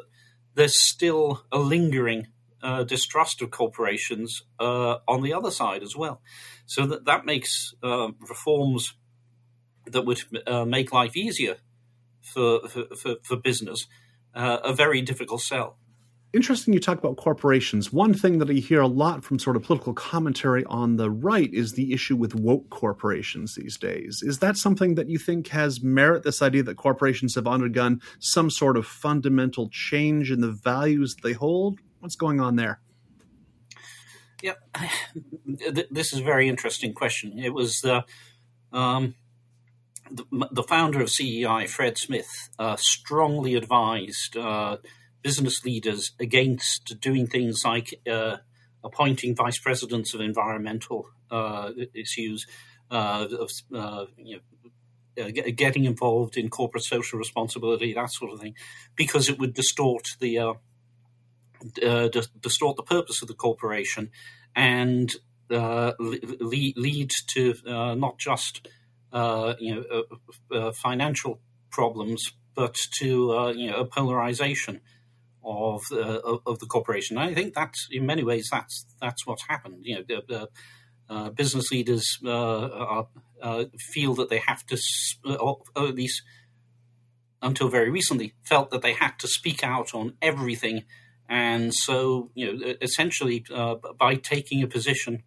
there's still a lingering uh, distrust of corporations uh, on the other side as well. So that that makes uh, reforms that would uh, make life easier for for, for, for business uh, a very difficult sell. Interesting you talk about corporations. One thing that I hear a lot from sort of political commentary on the right is the issue with woke corporations these days. Is that something that you think has merit, this idea that corporations have undergone some sort of fundamental change in the values they hold? What's going on there? Yeah, this is a very interesting question. It was the, um, the, the founder of C E I, Fred Smith, uh, strongly advised uh, business leaders against doing things like uh, appointing vice presidents of environmental uh, issues, uh, of, uh, you know, uh, getting involved in corporate social responsibility, that sort of thing, because it would distort the uh, uh, distort the purpose of the corporation and uh, le- lead to uh, not just uh, you know uh, uh, financial problems, but to uh, you know a polarization of the uh, of the corporation. And I think that's in many ways that's that's what's happened. You know, uh, uh, business leaders uh, are, uh, feel that they have to, or at least until very recently, felt that they had to speak out on everything, and so you know, essentially, uh, by taking a position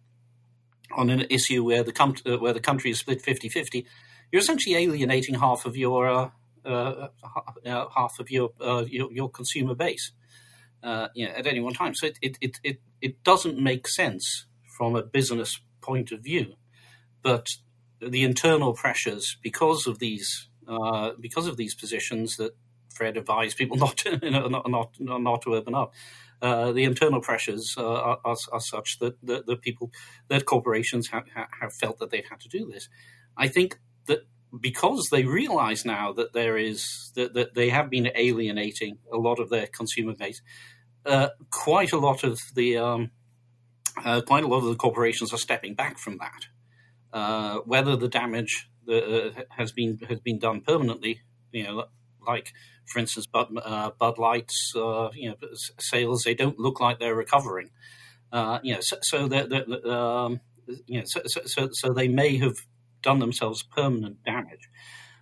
on an issue where the com- where the country is split fifty-fifty, you're essentially alienating half of your uh, Uh, uh, half of your, uh, your your consumer base uh, you know, at any one time. So it it, it it it doesn't make sense from a business point of view, but the internal pressures because of these uh, because of these positions that Fred advised people not to you know, not, not not to open up. Uh, the internal pressures uh, are, are, are such that the, the people that corporations have, have felt that they've had to do this. I think that, because they realize now that there is that, that they have been alienating a lot of their consumer base, uh, quite a lot of the um, uh, quite a lot of the corporations are stepping back from that. Uh, whether the damage uh, has been has been done permanently, you know, like for instance, Bud, uh, Bud Light's uh, you know sales, they don't look like they're recovering. Uh, you know, so, so that um, you know, so, so so they may have done themselves permanent damage,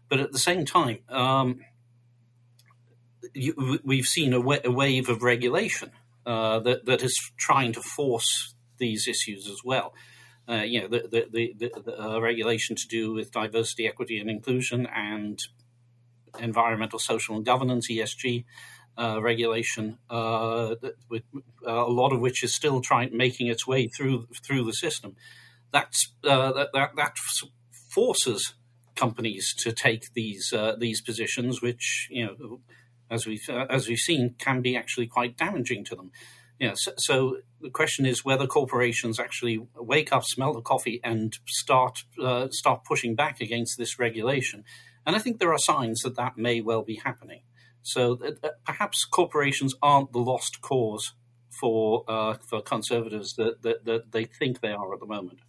but at the same time, um, you, we've seen a, wa- a wave of regulation uh, that that is trying to force these issues as well. Uh, you know, the the, the, the uh, regulation to do with diversity, equity, and inclusion, and environmental, social, and governance (E S G) uh, regulation, uh, with, uh, a lot of which is still trying making its way through through the system. That's uh, that that. that forces companies to take these uh, these positions, which you know, as we've uh, as we've seen, can be actually quite damaging to them. Yeah. You know, so, so the question is whether corporations actually wake up, smell the coffee, and start uh, start pushing back against this regulation. And I think there are signs that that may well be happening. So uh, perhaps corporations aren't the lost cause for uh, for conservatives that, that that they think they are at the moment.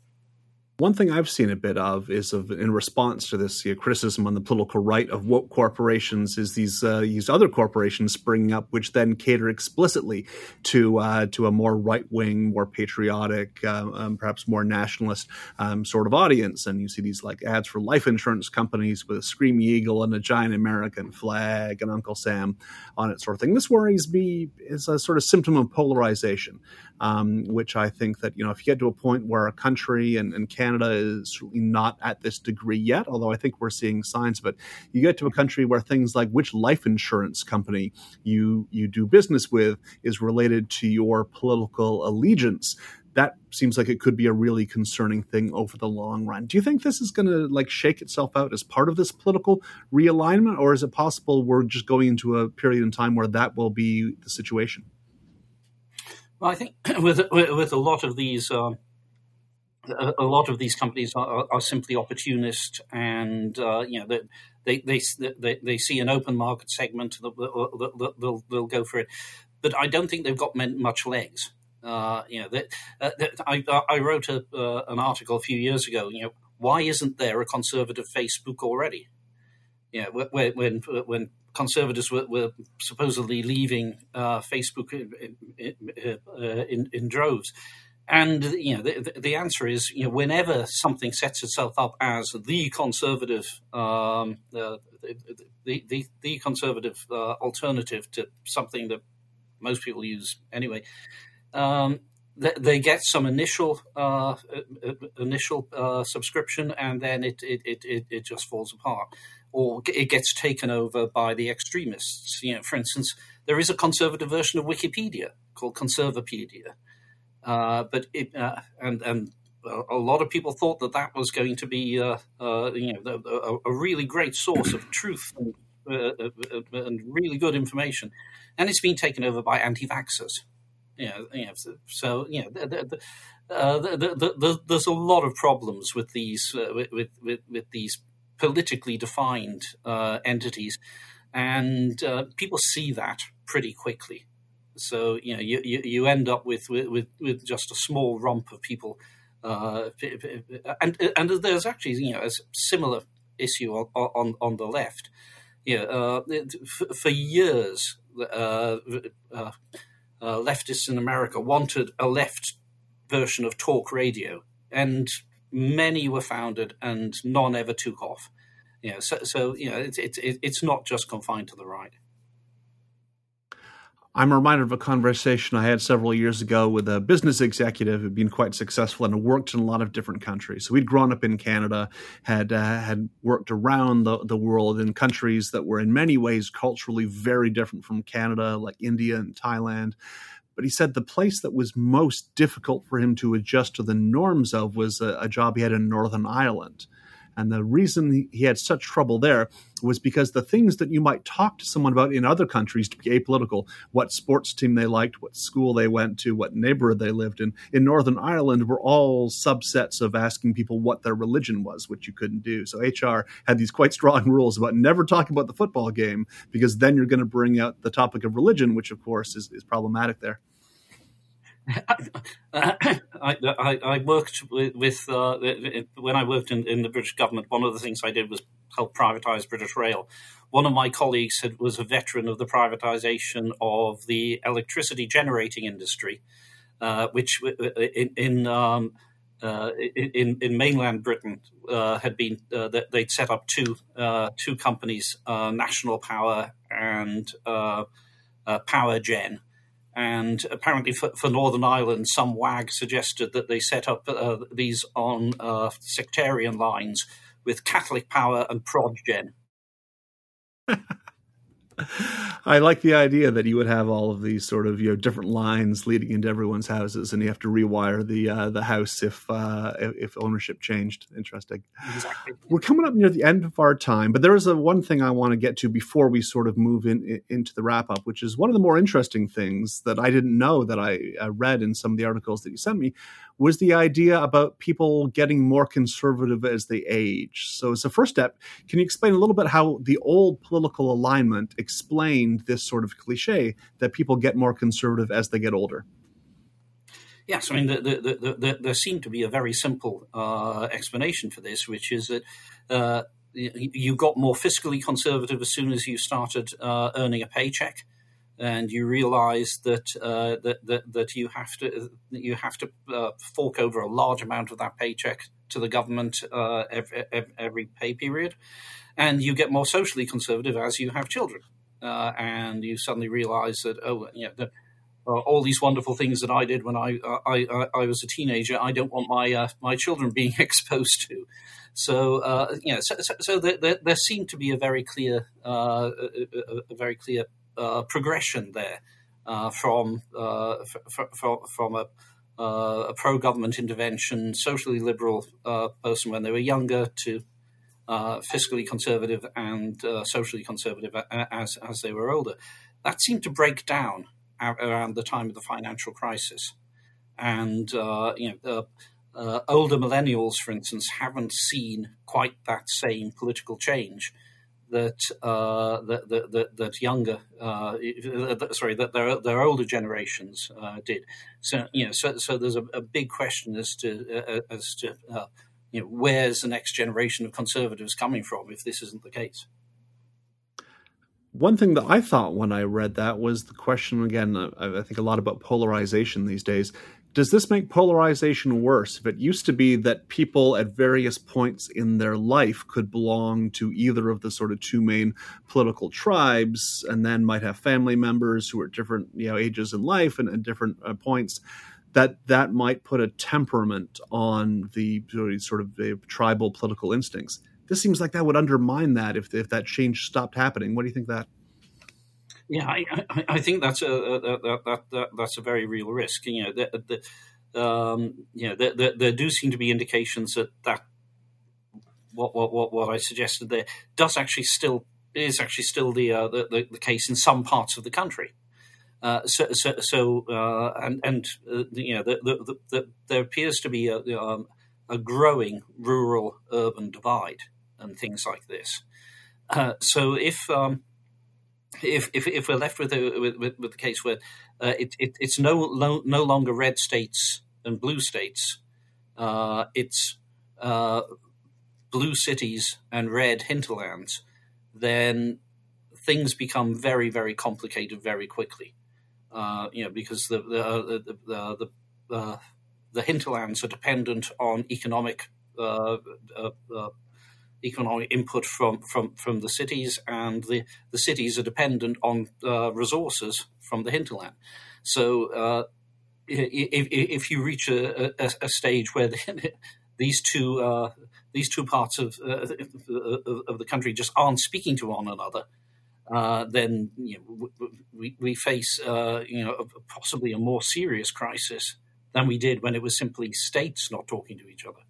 One thing I've seen a bit of is of in response to this you know, criticism on the political right of woke corporations is these uh, these other corporations springing up, which then cater explicitly to uh, to a more right wing, more patriotic, uh, um, perhaps more nationalist um, sort of audience. And you see these like ads for life insurance companies with a screamy eagle and a giant American flag and Uncle Sam on it, sort of thing. This worries me as a sort of symptom of polarization, um, which I think that you know if you get to a point where a country and, and Canada Canada is not at this degree yet, although I think we're seeing signs of it. You get to a country where things like which life insurance company you you do business with is related to your political allegiance. That seems like it could be a really concerning thing over the long run. Do you think this is going to like shake itself out as part of this political realignment, or is it possible we're just going into a period in time where that will be the situation? Well, I think with with a lot of these. Um... A lot of these companies are, are simply opportunist, and uh, you know they, they they they see an open market segment, they'll they'll, they'll go for it. But I don't think they've got much legs. Uh, you know, they, uh, they, I, I wrote a, uh, an article a few years ago. You know, why isn't there a conservative Facebook already? Yeah, you know, when when when conservatives were, were supposedly leaving uh, Facebook in, in, in droves. And you know the, the answer is you know whenever something sets itself up as the conservative, um, uh, the, the the the conservative uh, alternative to something that most people use anyway, um, th- they get some initial uh, initial uh, subscription, and then it it, it it just falls apart, or it gets taken over by the extremists. You know, for instance, there is a conservative version of Wikipedia called Conservapedia, uh, but it uh, and and. a lot of people thought that that was going to be, uh, uh, you know, a, a really great source of truth and, uh, and really good information, and it's been taken over by anti-vaxxers. You know, you know, so you know, the, the, uh, the, the, the, there's a lot of problems with these uh, with, with with these politically defined uh, entities, and uh, people see that pretty quickly. So you know, you you, you end up with, with with just a small rump of people. Uh, and and there's actually you know a similar issue on on, on the left. You know, uh, for, for years, uh, uh, uh, leftists in America wanted a left version of talk radio, and many were founded, and none ever took off. You know, so so you know it's it's it's not just confined to the right. I'm reminded of a conversation I had several years ago with a business executive who'd been quite successful and worked in a lot of different countries. So we'd grown up in Canada, had uh, had worked around the, the world in countries that were in many ways culturally very different from Canada, like India and Thailand. But he said the place that was most difficult for him to adjust to the norms of was a, a job he had in Northern Ireland. And the reason he had such trouble there was because the things that you might talk to someone about in other countries to be apolitical, what sports team they liked, what school they went to, what neighborhood they lived in, in Northern Ireland were all subsets of asking people what their religion was, which you couldn't do. So H R had these quite strong rules about never talking about the football game, because then you're going to bring out the topic of religion, which, of course, is, is problematic there. I, I, I worked with, with uh, when I worked in, in the British government, one of the things I did was help privatise British Rail. One of my colleagues had, was a veteran of the privatisation of the electricity generating industry, uh, which in in, um, uh, in in mainland Britain uh, had been uh, they'd set up two uh, two companies, uh, National Power and uh, uh, Power Gen. And apparently for, for Northern Ireland, some wag suggested that they set up uh, these on uh, sectarian lines with Catholic Power and ProdGen. I like the idea that you would have all of these sort of, you know, different lines leading into everyone's houses, and you have to rewire the uh, the house if uh, if ownership changed. Interesting. Exactly. We're coming up near the end of our time, but there is a one thing I want to get to before we sort of move in, in into the wrap up, which is one of the more interesting things that I didn't know that I uh, read in some of the articles that you sent me, was the idea about people getting more conservative as they age. So as a first step, can you explain a little bit how the old political alignment explained this sort of cliche that people get more conservative as they get older? Yes, I mean, the, the, the, the, there seemed to be a very simple uh, explanation for this, which is that uh, you got more fiscally conservative as soon as you started uh, earning a paycheck. And you realise that, uh, that that that you have to you have to uh, fork over a large amount of that paycheck to the government uh, every, every pay period, and you get more socially conservative as you have children, uh, and you suddenly realise that oh you know, the, uh, all these wonderful things that I did when I I, I, I was a teenager, I don't want my uh, my children being exposed to. So uh, you know, so, so, so there, there, there seemed to be a very clear uh, a, a very clear. Uh, progression there uh, from, uh, f- f- from a, uh, a pro-government intervention, socially liberal uh, person when they were younger to uh, fiscally conservative and uh, socially conservative as, as they were older. That seemed to break down around the time of the financial crisis. And uh, you know, uh, uh, older millennials, for instance, haven't seen quite that same political change that uh, that, that that younger, uh, sorry, that their their older generations uh, did. So you know, so so there's a, a big question as to uh, as to uh, you know, where's the next generation of conservatives coming from if this isn't the case. One thing that I thought when I read that was the question again. I think a lot about polarization these days. Does this make polarization worse? If it used to be that people at various points in their life could belong to either of the sort of two main political tribes and then might have family members who are different, you know, ages in life and at different uh, points, that that might put a temperament on the sort of the tribal political instincts. This seems like that would undermine that if if that change stopped happening. What do you think of that? Yeah, I, I, I think that's a, a that, that, that that's a very real risk. You know, the, the, um, you know, the, the, there do seem to be indications that that what what what, what I suggested there does actually still is actually still the uh, the, the, the case in some parts of the country. Uh, so so, so uh, and and uh, you know, the, the, the, the, there appears to be a, um, a growing rural urban divide and things like this. Uh, so if um, If, if if we're left with a, with, with the case where uh, it, it it's no lo, no longer red states and blue states, uh, it's uh, blue cities and red hinterlands, then things become very very complicated very quickly, uh, you know, because the the the the, uh, the hinterlands are dependent on economic uh, uh, uh, economic input from, from, from the cities, and the, the cities are dependent on uh, resources from the hinterland. So uh, if, if you reach a, a, a stage where the, these two uh, these two parts of uh, of the country just aren't speaking to one another, uh, then you know, we we face uh, you know possibly a more serious crisis than we did when it was simply states not talking to each other.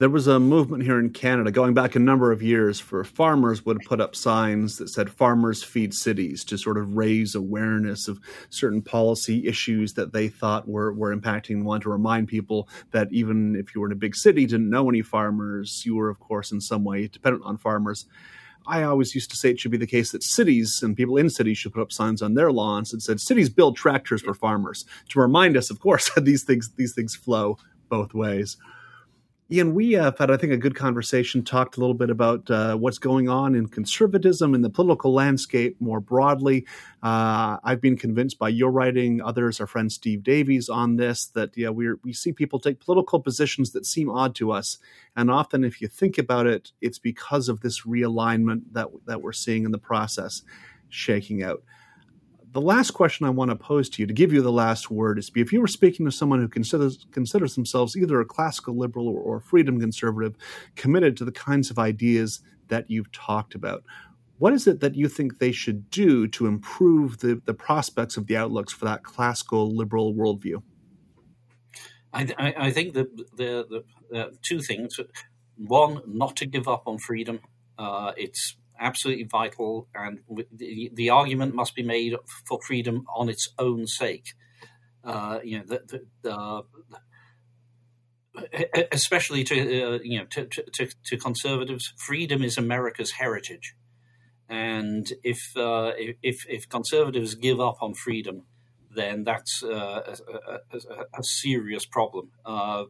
There was a movement here in Canada going back a number of years for farmers would put up signs that said farmers feed cities to sort of raise awareness of certain policy issues that they thought were, were impacting one, to remind people that even if you were in a big city, didn't know any farmers, you were, of course, in some way dependent on farmers. I always used to say it should be the case that cities and people in cities should put up signs on their lawns that said cities build tractors for farmers to remind us, of course, that these things, these things flow both ways. Iain, we have had, I think, a good conversation, talked a little bit about uh, what's going on in conservatism, in the political landscape more broadly. Uh, I've been convinced by your writing, others, our friend Steve Davies on this, that yeah, we we see people take political positions that seem odd to us. And often, if you think about it, it's because of this realignment that that we're seeing in the process shaking out. The last question I want to pose to you, to give you the last word, is if you were speaking to someone who considers considers themselves either a classical liberal or, or a freedom conservative, committed to the kinds of ideas that you've talked about, what is it that you think they should do to improve the, the prospects of the outlooks for that classical liberal worldview? I, I, I think that the, the uh, two things. One, not to give up on freedom. Uh, it's absolutely vital, and the, the argument must be made for freedom on its own sake. Uh, you know, the, the, uh, especially to uh, you know to, to, to conservatives, freedom is America's heritage, and if uh, if if conservatives give up on freedom, then that's uh, a, a, a serious problem. Uh,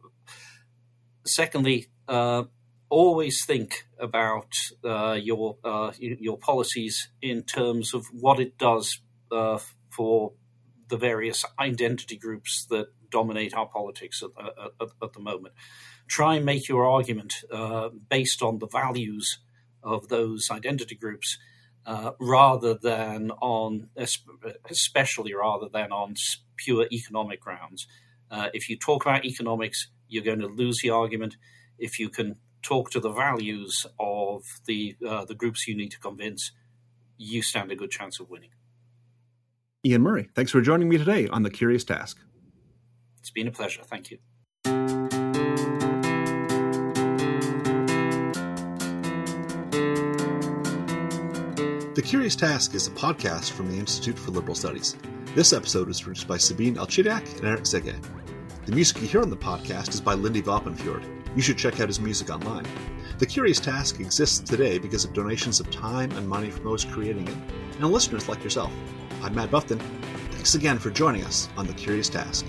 secondly. Uh, Always think about uh, your uh, your policies in terms of what it does uh, for the various identity groups that dominate our politics at, at, at the moment. Try and make your argument uh, based on the values of those identity groups, uh, rather than on, especially rather than on pure economic grounds. Uh, if you talk about economics, you're going to lose the argument. If you can talk to the values of the uh, the groups you need to convince, you stand a good chance of winning. Iain Murray, thanks for joining me today on The Curious Task. It's been a pleasure. Thank you. The Curious Task is a podcast from the Institute for Liberal Studies. This episode was produced by Sabine Alchidiak and Eric Zege. The music you hear on the podcast is by Lindy Vappenfjord. You should check out his music online. The Curious Task exists today because of donations of time and money from those creating it, and listeners like yourself. I'm Matt Bufton. Thanks again for joining us on The Curious Task.